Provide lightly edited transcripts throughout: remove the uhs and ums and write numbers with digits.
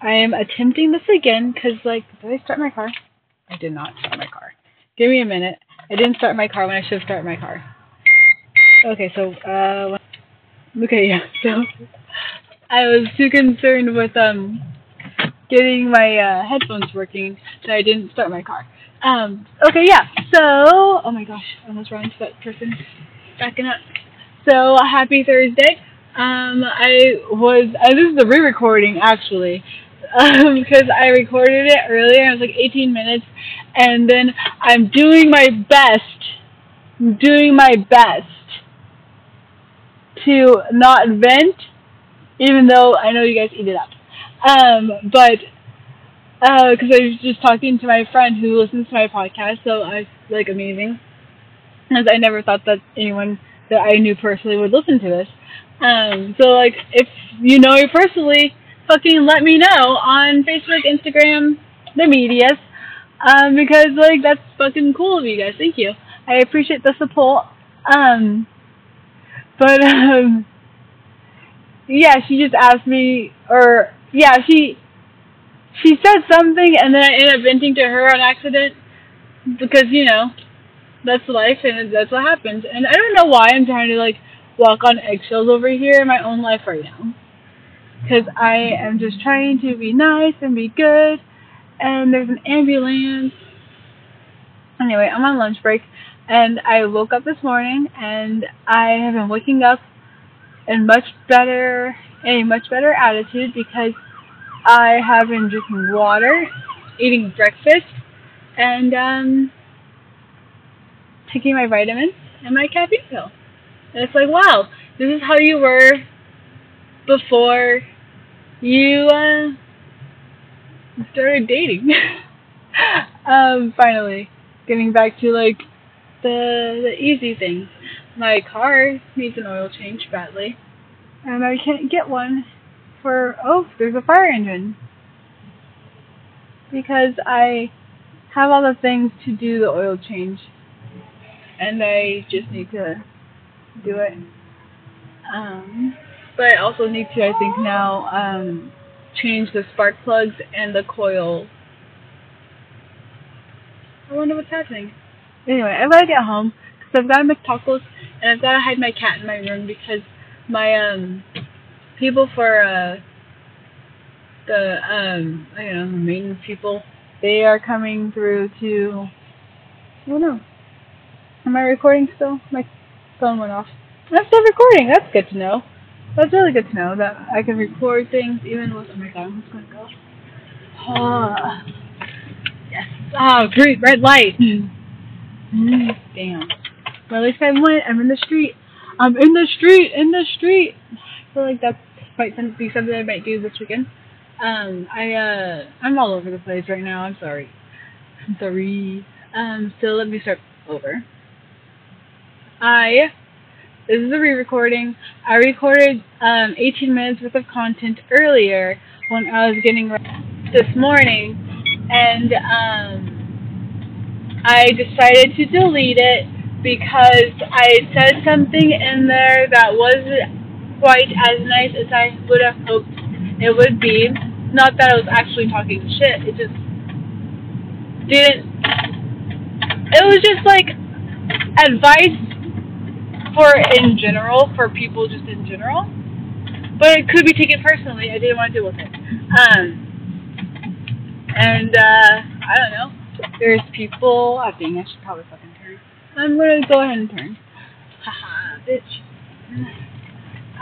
I am attempting this again because, like, did I start my car? I did not start my car. Give me a minute. I didn't start my car when I should start my car. Okay, so, so I was too concerned with, getting my, headphones working that I didn't start my car. Okay, yeah, so, oh my gosh, I almost ran into that person backing up. So, happy Thursday. This is a re-recording, actually, because I recorded it earlier, it was like 18 minutes, and then I'm doing my best, to not vent, even though I know you guys eat it up, but because I was just talking to my friend who listens to my podcast, so I was, like, amazing, because I never thought that anyone that I knew personally would listen to this, so, like, if you know me personally, fucking let me know on Facebook, Instagram, the medias, because, like, that's fucking cool of you guys, thank you, I appreciate the support, But, yeah, she just asked me, or, yeah, she said something, and then I ended up venting to her on accident, because, you know, that's life, and that's what happens, and I don't know why I'm trying to, like, walk on eggshells over here in my own life right now, because I am just trying to be nice and be good, and there's an ambulance. Anyway, I'm on lunch break. And I woke up this morning, and I have been waking up in a much better attitude because I have been drinking water, eating breakfast, and taking my vitamins and my caffeine pill. And it's like, wow, this is how you were before you started dating. Finally, getting back to, like, the easy thing. My car needs an oil change badly, and I can't get one for, oh, there's a fire engine, because I have all the things to do the oil change, and I just need to do it, but I also need to, I think now, change the spark plugs and the coil. I wonder what's happening. Anyway, I've got to get home because I've got to make tacos and I've got to hide my cat in my room because my people for the the maintenance people, they are coming through to, I don't know. Am I recording still? My phone went off. I'm still recording. That's good to know. That's really good to know that I can record things even with, oh my god, I'm just going to go. Yes. Oh, great red light. Damn. Well, at least I went. I'm in the street. I feel like that might be something I might do this weekend. I'm all over the place right now. I'm sorry. So let me start over. This is a re-recording. I recorded 18 minutes worth of content earlier when I was getting ready this morning, and I decided to delete it because I said something in there that wasn't quite as nice as I would have hoped it would be. Not that I was actually talking shit, it just didn't. It was just like advice for people just in general. But it could be taken personally, I didn't want to deal with it. I don't know. There's people. I think I should probably fucking turn. I'm gonna go ahead and turn. Haha, bitch.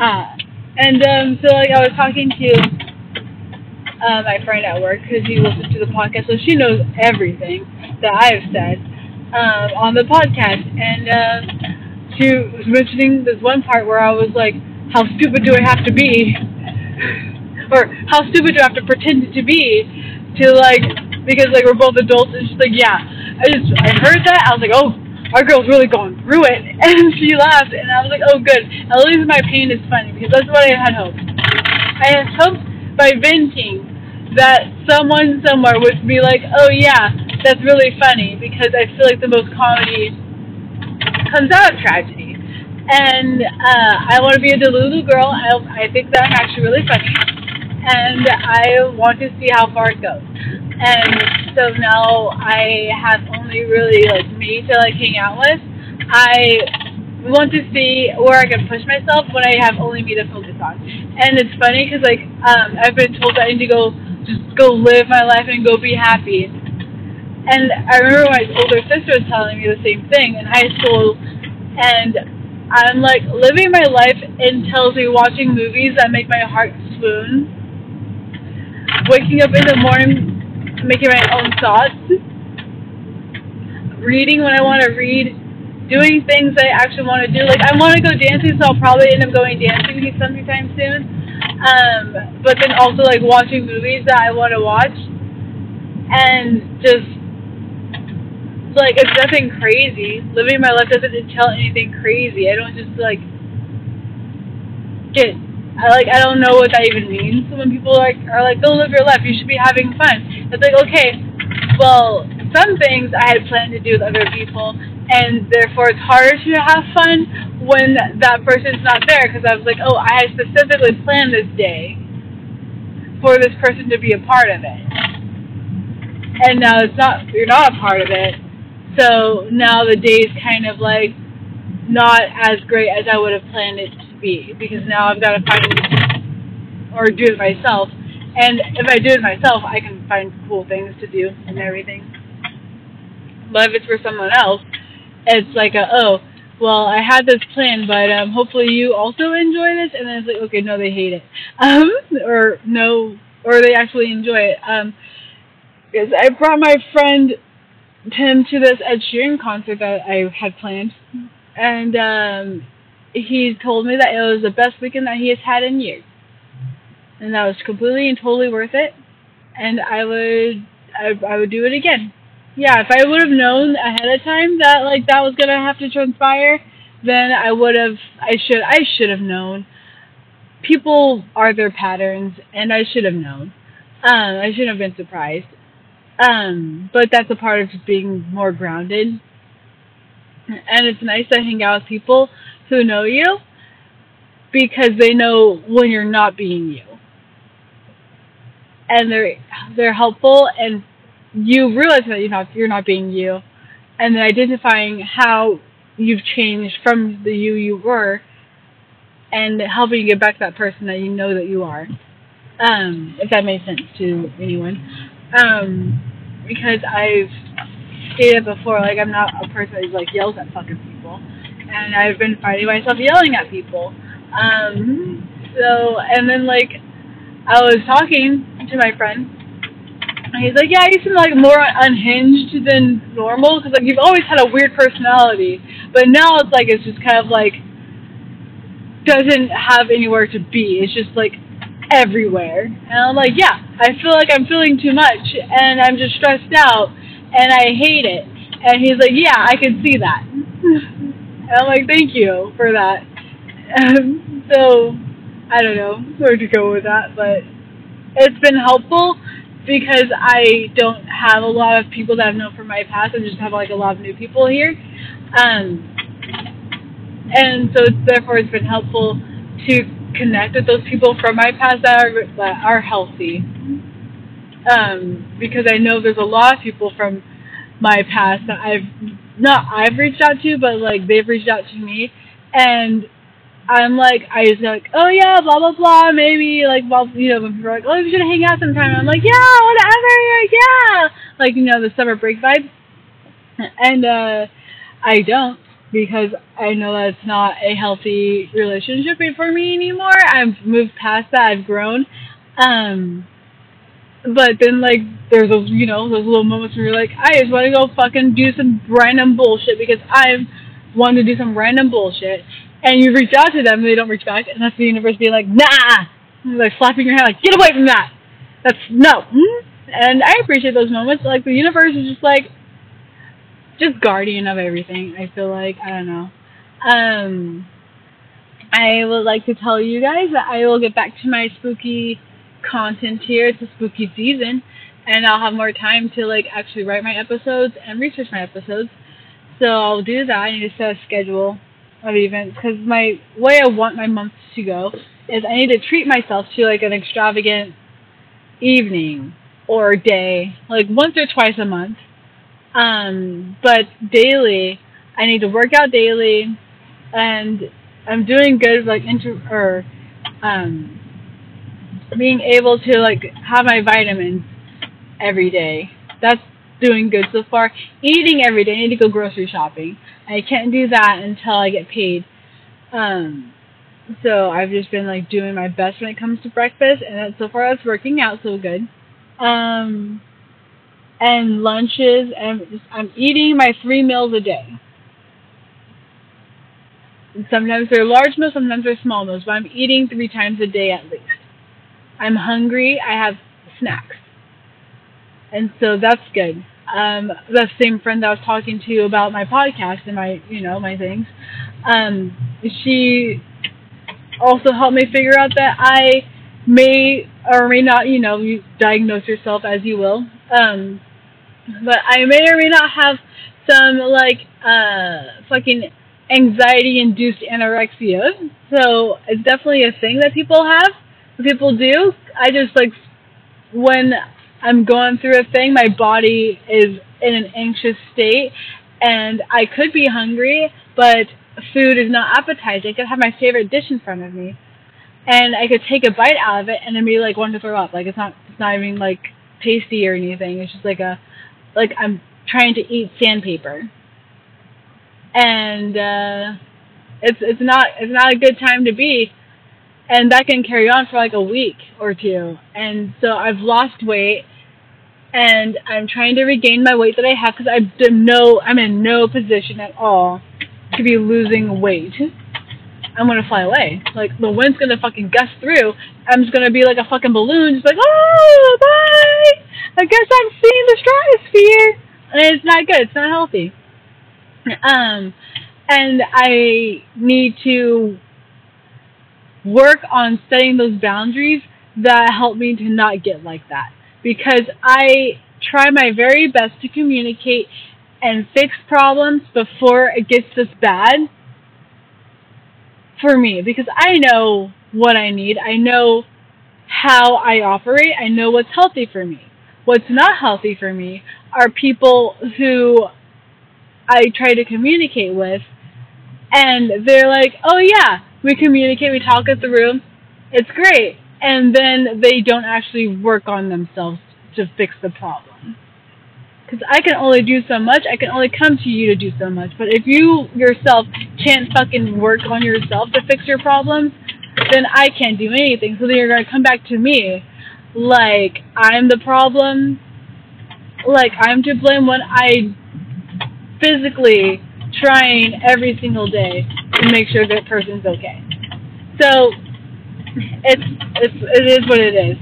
So, like, I was talking to my friend at work because he listens to the podcast, so she knows everything that I have said on the podcast. And she was mentioning this one part where I was like, "How stupid do I have to be?" Or "How stupid do I have to pretend to be?" To, like. Because, like, we're both adults, and she's like, yeah. I heard that, I was like, oh, our girl's really going through it, and she laughed, and I was like, oh, good, at least my pain is funny, because that's what I had hoped. I had hoped by venting that someone somewhere would be like, oh, yeah, that's really funny, because I feel like the most comedy comes out of tragedy, and I want to be a delulu girl, I think that I'm actually really funny, and I want to see how far it goes. And so now I have only really like me to like hang out with. I want to see where I can push myself when I have only me to focus on. And it's funny because like I've been told that I need to go live my life and go be happy. And I remember my older sister was telling me the same thing in high school, and I'm like living my life entails me watching movies that make my heart swoon, waking up in the morning, making my own thoughts, reading when I want to read, doing things that I actually want to do. Like I want to go dancing, so I'll probably end up going dancing sometime soon. But then also like watching movies that I want to watch, and just like it's nothing crazy. Living my life doesn't entail anything crazy. I don't just like get. I don't know what that even means. So when people are like, go live your life, you should be having fun. It's like, okay, well, some things I had planned to do with other people, and therefore it's harder to have fun when that person's not there, because I was like, oh, I specifically planned this day for this person to be a part of it, and now it's not, you're not a part of it, so now the day's kind of like not as great as I would have planned it to be, because now I've got to find or do it myself, and if I do it myself, I can find cool things to do and everything. But if it's for someone else, it's like, oh, well, I had this plan, but hopefully you also enjoy this. And then it's like, okay, no, they hate it. Or no, or they actually enjoy it. Because I brought my friend Tim to this Ed Sheeran concert that I had planned. And he told me that it was the best weekend that he has had in years. And that was completely and totally worth it. And I would do it again. Yeah, if I would have known ahead of time that like that was gonna have to transpire, then I should have known. People are their patterns, and I should have known. I shouldn't have been surprised. But that's a part of being more grounded. And it's nice to hang out with people who know you, because they know when you're not being you. And they're helpful, and you realize that you're not being you, and then identifying how you've changed from the you were, and helping you get back to that person that you know that you are. If that made sense to anyone. Because I've stated before, like, I'm not a person that like yells at fucking people, and I've been finding myself yelling at people. So, and then like, I was talking to my friend, and he's like, yeah, you seem like more unhinged than normal, because like you've always had a weird personality, but now it's like it's just kind of like doesn't have anywhere to be. It's just like everywhere. And I'm like, yeah, I feel like I'm feeling too much, and I'm just stressed out, and I hate it. And he's like, yeah, I can see that. And I'm like, thank you for that. So I don't know where to go with that, but it's been helpful. Because I don't have a lot of people that I've known from my past. I just have, like, a lot of new people here. And so, therefore, it's been helpful to connect with those people from my past that are healthy. Because I know there's a lot of people from my past that I've reached out to, but, like, they've reached out to me. And I'm like, I just go like, oh yeah, blah, blah, blah, maybe, like, blah, you know, when people are like, oh, we should hang out sometime, I'm like, yeah, whatever, yeah, like, you know, the summer break vibe, and, I don't, because I know that's not a healthy relationship for me anymore. I've moved past that, I've grown, but then, like, there's those, you know, those little moments where you're like, I just want to go fucking do some random bullshit, because I want to do some random bullshit. And you reach out to them, and they don't reach back, and that's the universe being like, nah! And like, slapping your hand, like, get away from that! That's, no! And I appreciate those moments. Like, the universe is just, like, just guardian of everything, I feel like. I don't know. I would like to tell you guys that I will get back to my spooky content here. It's a spooky season, and I'll have more time to, like, actually write my episodes and research my episodes. So I'll do that. I need to set a schedule of events, because my way I want my months to go is I need to treat myself to like an extravagant evening or day, like once or twice a month. But daily, I need to work out daily, and I'm doing good with like being able to like have my vitamins every day. That's doing good so far. Eating every day. I need to go grocery shopping. I can't do that until I get paid. So I've just been like doing my best when it comes to breakfast, and that, so far that's working out so good. And lunches, and I'm eating my 3 meals a day. And sometimes they're large meals, sometimes they're small meals, but I'm eating 3 times a day at least. I'm hungry, I have snacks. And so that's good. That same friend that I was talking to about my podcast and my, you know, my things, she also helped me figure out that I may or may not, you know, you diagnose yourself as you will, but I may or may not have some, like, fucking anxiety-induced anorexia, so it's definitely a thing that people do. I just, like, when I'm going through a thing, my body is in an anxious state, and I could be hungry, but food is not appetizing. I could have my favorite dish in front of me, and I could take a bite out of it and then be like wanting to throw up. Like it's not even like tasty or anything. It's just like I'm trying to eat sandpaper, and it's not a good time to be. And that can carry on for like a week or 2. And so I've lost weight, and I'm trying to regain my weight that I have, because I'm in no position at all to be losing weight. I'm going to fly away. Like, the wind's going to fucking gust through. I'm just going to be like a fucking balloon, just like, oh, bye! I guess I'm seeing the stratosphere! And it's not good. It's not healthy. And I need to work on setting those boundaries that help me to not get like that, because I try my very best to communicate and fix problems before it gets this bad for me, because I know what I need. I know how I operate. I know what's healthy for me. What's not healthy for me are people who I try to communicate with, and they're like, oh yeah, we communicate, we talk it through, it's great. And then they don't actually work on themselves to fix the problem. Because I can only do so much, I can only come to you to do so much. But if you yourself can't fucking work on yourself to fix your problems, then I can't do anything. So then you're going to come back to me like I'm the problem, like I'm to blame when I physically trying every single day to make sure that person's okay. So it is what it is.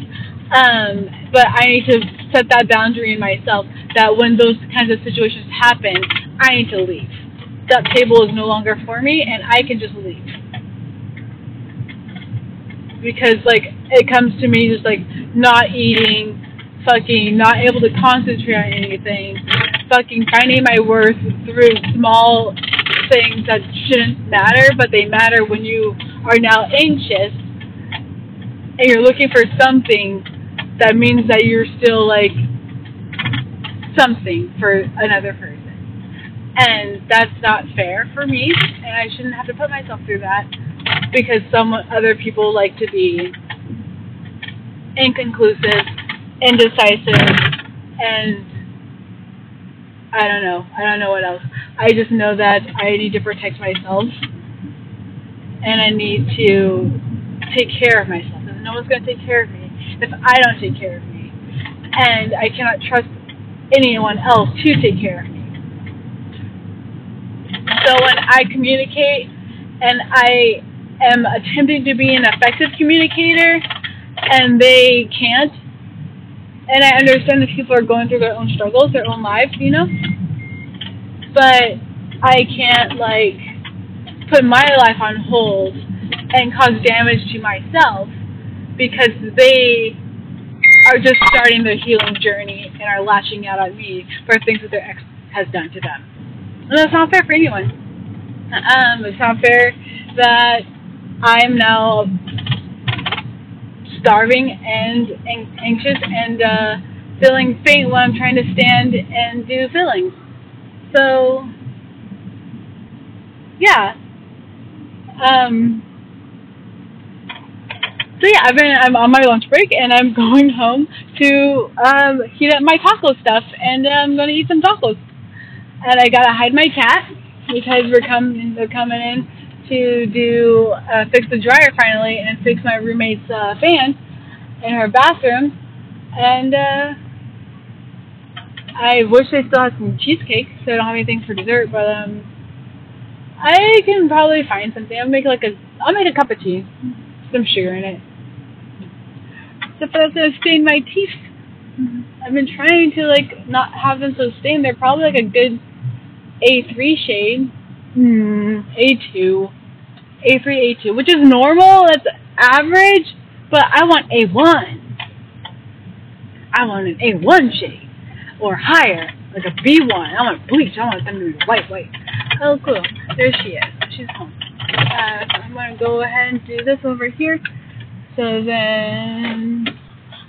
But I need to set that boundary in myself that when those kinds of situations happen, I need to leave. That table is no longer for me, and I can just leave. Because like it comes to me just like not eating, fucking not able to concentrate on anything, fucking finding my worth through small things that shouldn't matter, but they matter when you are now anxious and you're looking for something that means that you're still like something for another person. And that's not fair for me, and I shouldn't have to put myself through that because some other people like to be inconclusive, indecisive, and I don't know what else. I just know that I need to protect myself, and I need to take care of myself. And no one's going to take care of me if I don't take care of me. And I cannot trust anyone else to take care of me. So when I communicate, and I am attempting to be an effective communicator, and they can't, and I understand that people are going through their own struggles, their own lives, you know? But I can't, like, put my life on hold and cause damage to myself because they are just starting their healing journey and are lashing out at me for things that their ex has done to them. And that's not fair for anyone. It's not fair that I'm now starving and anxious and feeling faint while I'm trying to stand and do fillings. So, yeah. I'm on my lunch break and I'm going home to heat up my taco stuff, and I'm going to eat some tacos. And I got to hide my cat because they're coming in to do fix the dryer finally and fix my roommate's fan in her bathroom. And I wish they still had some cheesecake, so I don't have anything for dessert, but I can probably find something. I'll make a cup of tea, some sugar in it. Except for that's going to stain my teeth. I've been trying to not have them so stained. They're probably a good A3 shade. A2. A3, A2, which is normal. That's average. But I want A1. I want an A1 shade. Or higher. Like a B1. I want bleach. I want them to be white. Oh, cool. There she is. She's home. I'm going to go ahead and do this over here. So then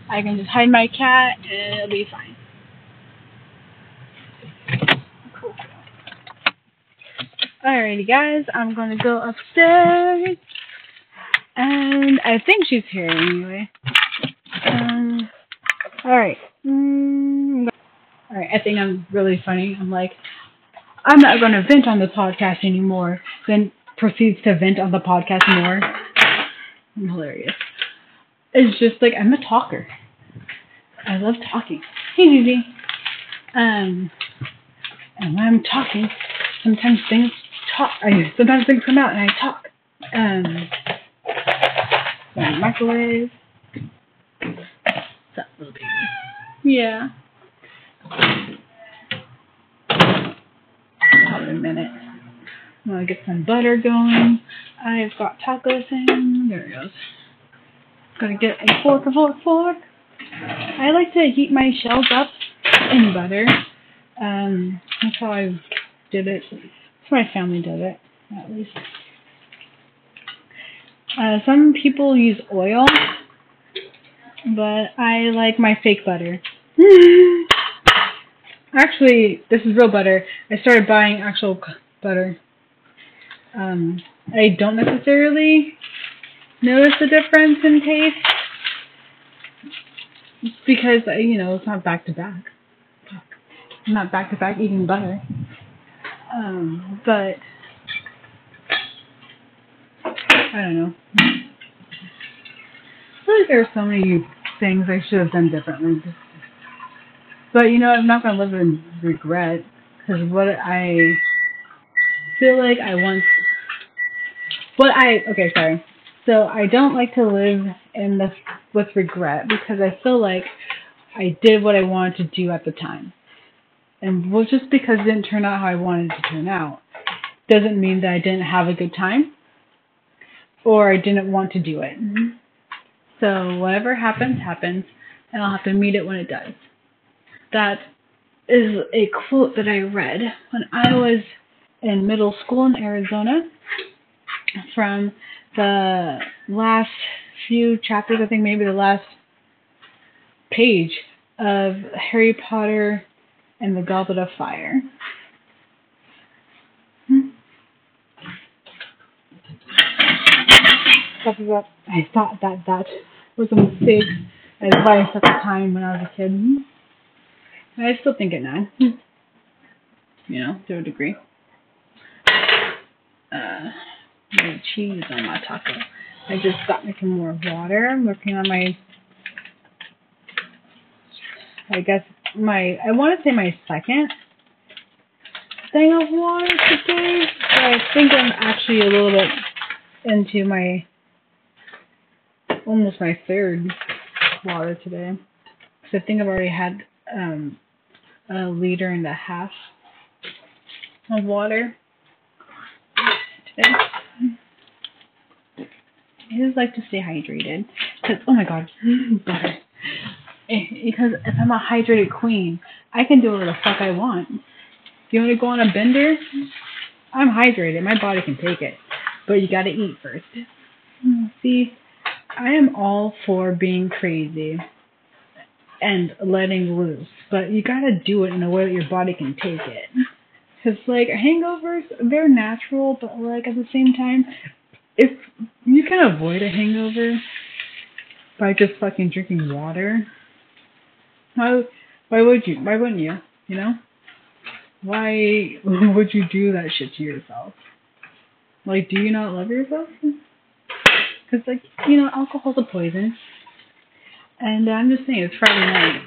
I can just hide my cat and it'll be fine. Cool. Alrighty, guys. I'm going to go upstairs. And I think she's here anyway. Alright. Alright, I think I'm really funny. I'm like, I'm not going to vent on the podcast anymore. Then proceeds to vent on the podcast more. I'm hilarious. It's just like, I'm a talker. I love talking. Hey, Susie. And when I'm talking, sometimes things come out and I talk. The microwave. What's up, little baby? Yeah. Hold on a minute. I'm gonna get some butter going. I've got tacos in. There it goes. Gonna get a fork. I like to heat my shells up in butter. That's how I did it. That's how my family did it, at least. Some people use oil, but I like my fake butter. Actually, this is real butter. I started buying actual butter. I don't necessarily notice the difference in taste because, it's not back-to-back. I'm not back-to-back eating butter. But I don't know. I feel like there are so many things I should have done differently. But, I'm not going to live in regret because So I don't like to live with regret because I feel like I did what I wanted to do at the time. And just because it didn't turn out how I wanted it to turn out doesn't mean that I didn't have a good time or I didn't want to do it. So whatever happens, and I'll have to meet it when it does. That is a quote that I read when I was in middle school in Arizona from the last few chapters, I think maybe the last page of Harry Potter and the Goblet of Fire. I thought that was a mistake advice at the time when I was a kid. And I still think it now. To a degree. Cheese on my taco. I just got making more water. I'm working on I want to say my second thing of water today. So I think I'm actually a little bit into almost my third water today. So I think I've already had a liter and a half of water today. I just like to stay hydrated. Because, oh my god, butter. Because if I'm a hydrated queen, I can do whatever the fuck I want. If you want to go on a bender, I'm hydrated. My body can take it. But you gotta eat first. See? I am all for being crazy and letting loose, but you gotta do it in a way that your body can take it. Because, like, hangovers, they're natural, but, like, at the same time, if you can avoid a hangover by just fucking drinking water, why wouldn't you, you know? Why would you do that shit to yourself? Like, do you not love yourself? Because, like, you know, alcohol's a poison. And I'm just saying, it's Friday night,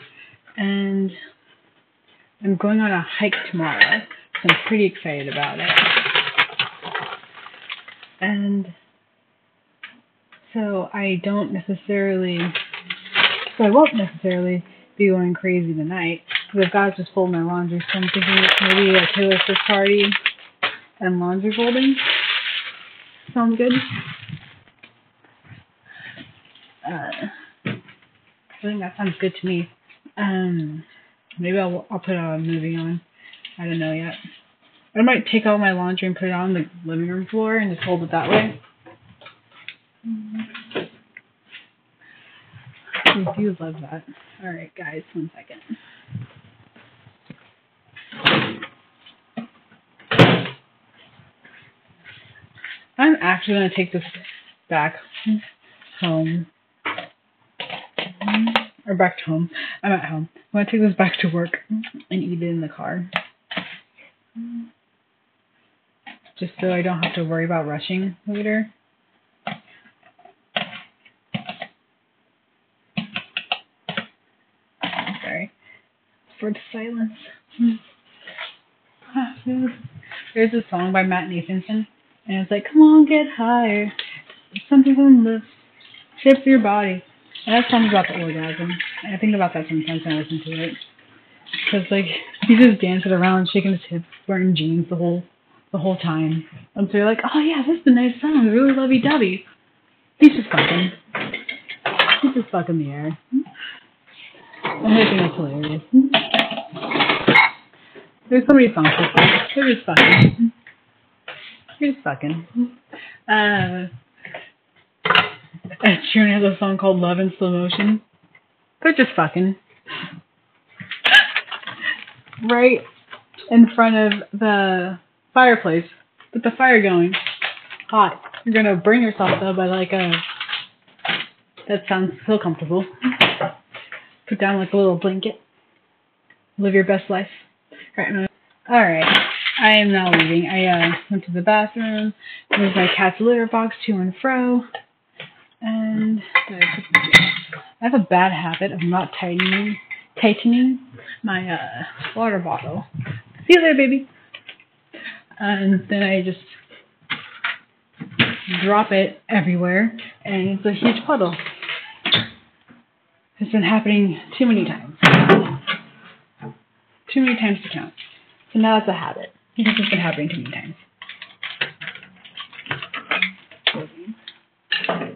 and I'm going on a hike tomorrow, so I'm pretty excited about it. And so I won't necessarily be going crazy tonight, because I've got to just fold my laundry, so I'm thinking it's maybe a Taylor Swift party and laundry folding. Sounds good? I think that sounds good to me. Maybe I'll put a movie on. I don't know yet. I might take out my laundry and put it on the living room floor and just hold it that way. I do love that. Alright, guys, one second. I'm actually going to take this back home. Or back to home. I'm at home. I'm going to take this back to work and eat it in the car. Just so I don't have to worry about rushing later. Sorry. For the silence. There's a song by Matt Nathanson. And it's like, come on, get higher. Something from the shifts your body. And that song's about the orgasm. I think about that sometimes when I listen to it. Because, like, he's just dancing around, shaking his hips, wearing jeans the whole time. And so you're like, oh, yeah, this is a nice song. It's really lovey-dovey. He's just fucking the air. I'm hoping it's hilarious. There's so many songs like that. They're just fucking. You're just fucking. Ed Sheeran has a song called Love in Slow Motion. They're just fucking. Right in front of the fireplace. With the fire going. Hot. You're going to burn yourself, though, by like a... That sounds so comfortable. Put down like a little blanket. Live your best life. Alright. I am now leaving. I went to the bathroom, moved my cat's litter box to and fro, and I have a bad habit of not tightening my water bottle. See you later, baby. And then I just drop it everywhere, and it's a huge puddle. It's been happening too many times. Too many times to count. So now it's a habit. Because it's been happening too many times.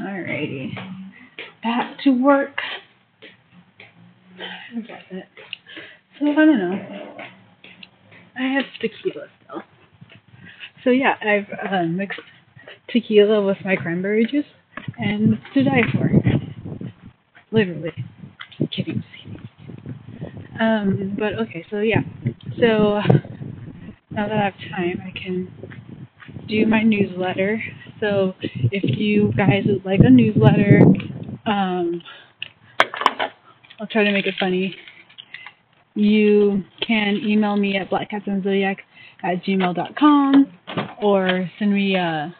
Alrighty. Back to work. I got it. So, I don't know. I have tequila still. So, yeah, I've mixed tequila with my cranberry juice, and it's to die for. Literally. Kidding. But, okay, so, yeah. So... Now that I have time, I can do my newsletter. So if you guys would like a newsletter, I'll try to make it funny. You can email me at blackcatsandzodiac@gmail.com or send me a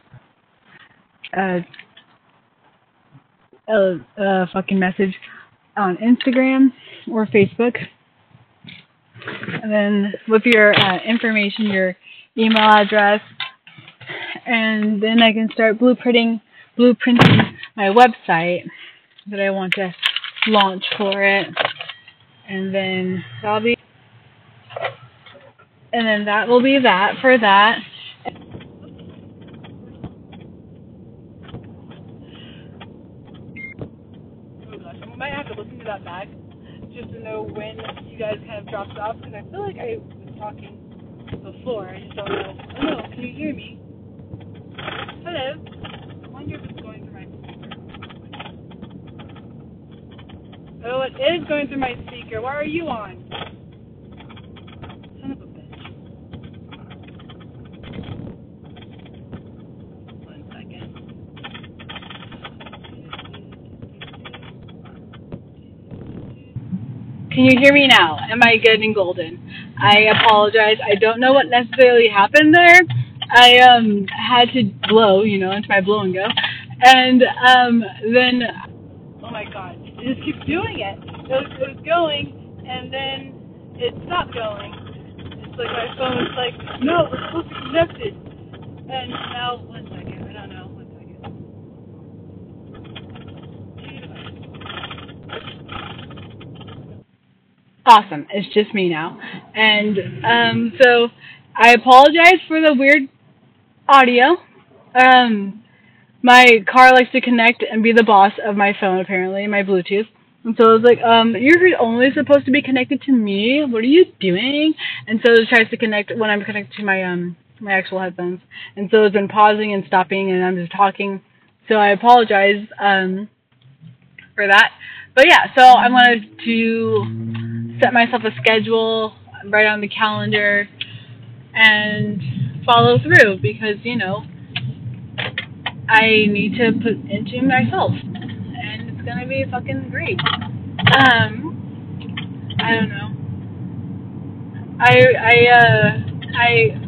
fucking message on Instagram or Facebook. And then with your information, your email address, and then I can start blueprinting my website that I want to launch for it. And then that will be that for that. Oh gosh, I might have to listen to that back. Just to know when you guys kind of dropped off, because I feel like I was talking before. I just don't know. Oh, no, can you hear me? Hello? I wonder if it's going through my speaker. Oh, it is going through my speaker. Why are you on? Son of a bitch. 1 second. Can you hear me now? Am I good and golden? I apologize. I don't know what necessarily happened there. I had to blow, into my blow and go. And then, oh my God, it just keeps doing it. It was going, and then it stopped going. It's like my phone was like, no, we're supposed to be connected. And now, 1 second, I don't know, 1 second. Awesome, it's just me now. And so I apologize for the weird audio. My car likes to connect and be the boss of my phone, apparently, my Bluetooth. And so I was like, you're only supposed to be connected to me. What are you doing? And so it tries to connect when I'm connected to my actual headphones. And so it's been pausing and stopping, and I'm just talking. So I apologize for that. But, yeah, so I'm going to set myself a schedule right on the calendar and follow through because, I need to put into myself, and it's gonna be fucking great. I don't know.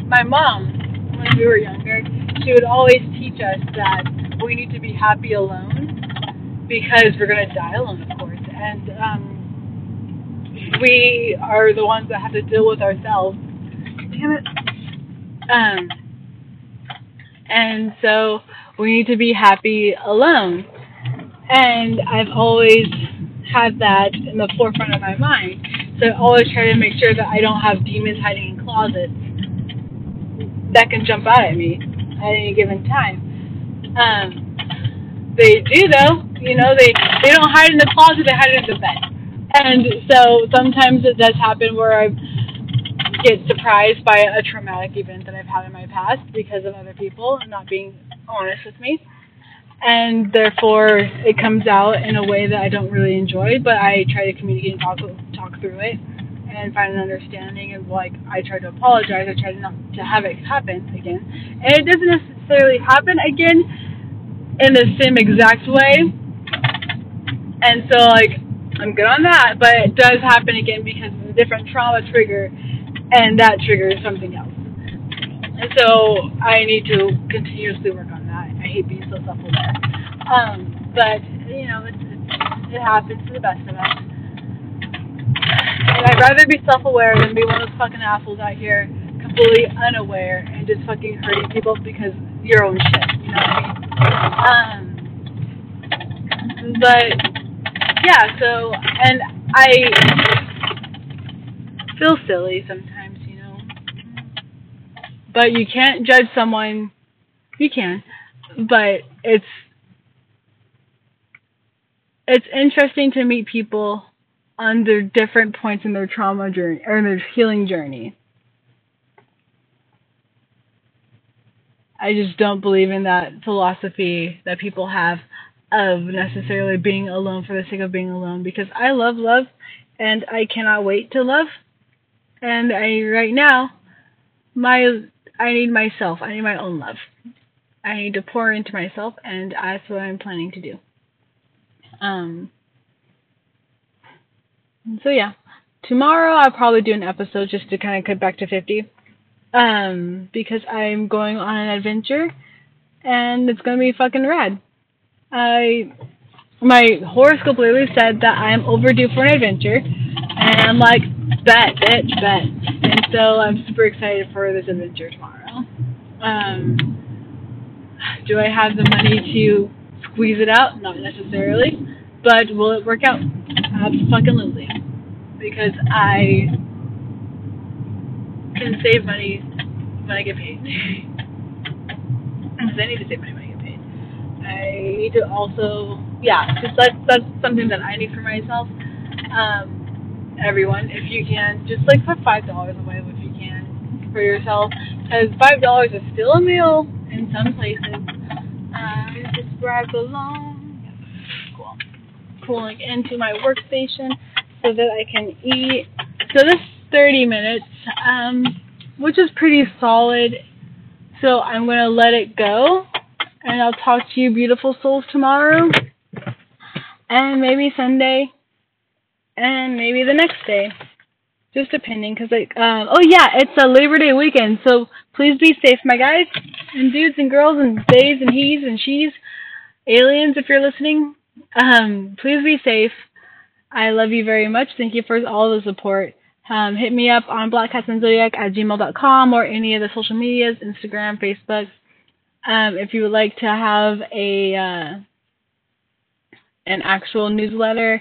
My mom, when we were younger, she would always teach us that we need to be happy alone because we're gonna die alone, of course, and we are the ones that have to deal with ourselves. Damn it. And so we need to be happy alone. And I've always had that in the forefront of my mind. So I always try to make sure that I don't have demons hiding in closets that can jump out at me at any given time. They do, though. They don't hide in the closet, they hide in the bed. And so sometimes it does happen where I get surprised by a traumatic event that I've had in my past because of other people and not being honest with me, and therefore it comes out in a way that I don't really enjoy, but I try to communicate and talk through it and find an understanding, and I try to apologize, I try not to have it happen again, and it doesn't necessarily happen again in the same exact way, and so I'm good on that, but it does happen again because it's a different trauma trigger, and that triggers something else. And so I need to continuously work on that. I hate being so self-aware. But, it happens to the best of us. And I'd rather be self-aware than be one of those fucking assholes out here completely unaware and just fucking hurting people because your own shit, but, yeah, so, and I feel silly sometimes. But you can't judge someone. You can, but it's interesting to meet people on their different points in their trauma journey or in their healing journey. I just don't believe in that philosophy that people have of necessarily being alone for the sake of being alone, because I love love and I cannot wait to love. And right now, I need myself. I need my own love. I need to pour into myself, and that's what I'm planning to do. So, yeah. Tomorrow I'll probably do an episode just to kind of cut back to 50. Because I'm going on an adventure, and it's going to be fucking rad. My horoscope literally said that I'm overdue for an adventure, and I'm like, bet, bitch, bet. And so I'm super excited for this adventure tomorrow. Do I have the money to squeeze it out? Not necessarily. But will it work out? Absolutely. Because I can save money when I get paid. Because I need to save money when I get paid. I need to also, that's something that I need for myself. Everyone, if you can, just put $5 away if you can for yourself, because $5 is still a meal in some places. It's where I belong. Cool. pulling into my workstation so that I can eat. So this 30 minutes, which is pretty solid. So I'm going to let it go, and I'll talk to you beautiful souls tomorrow, and maybe Sunday, and maybe the next day. Just depending, because it's a Labor Day weekend, so please be safe, my guys, and dudes, and girls, and theys, and he's, and she's, aliens, if you're listening, please be safe. I love you very much. Thank you for all the support. Hit me up on blackcatsandzodiac@gmail.com or any of the social medias, Instagram, Facebook. If you would like to have an actual newsletter,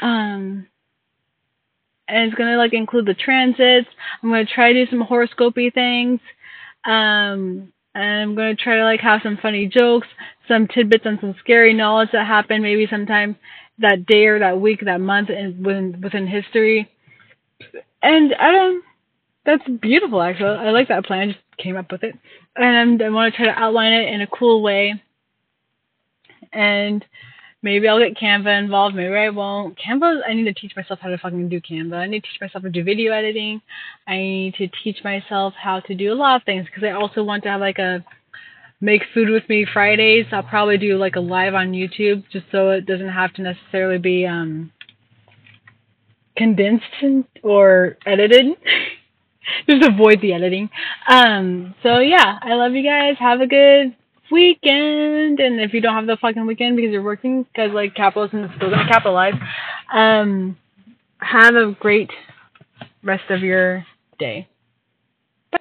and it's going to include the transits. I'm going to try to do some horoscopy things. And I'm going to try to have some funny jokes, some tidbits on some scary knowledge that happened maybe sometime that day or that week, that month, and within history. And that's beautiful, actually. I like that plan. I just came up with it. And I want to try to outline it in a cool way. And maybe I'll get Canva involved. Maybe I won't. Canva, I need to teach myself how to fucking do Canva. I need to teach myself how to do video editing. I need to teach myself how to do a lot of things, because I also want to have a Make Food With Me Fridays. I'll probably do a live on YouTube, just so it doesn't have to necessarily be condensed or edited. Just avoid the editing. So yeah, I love you guys. Have a good weekend, and if you don't have the fucking weekend because you're working, because capitalism is still gonna capitalize, have a great rest of your day.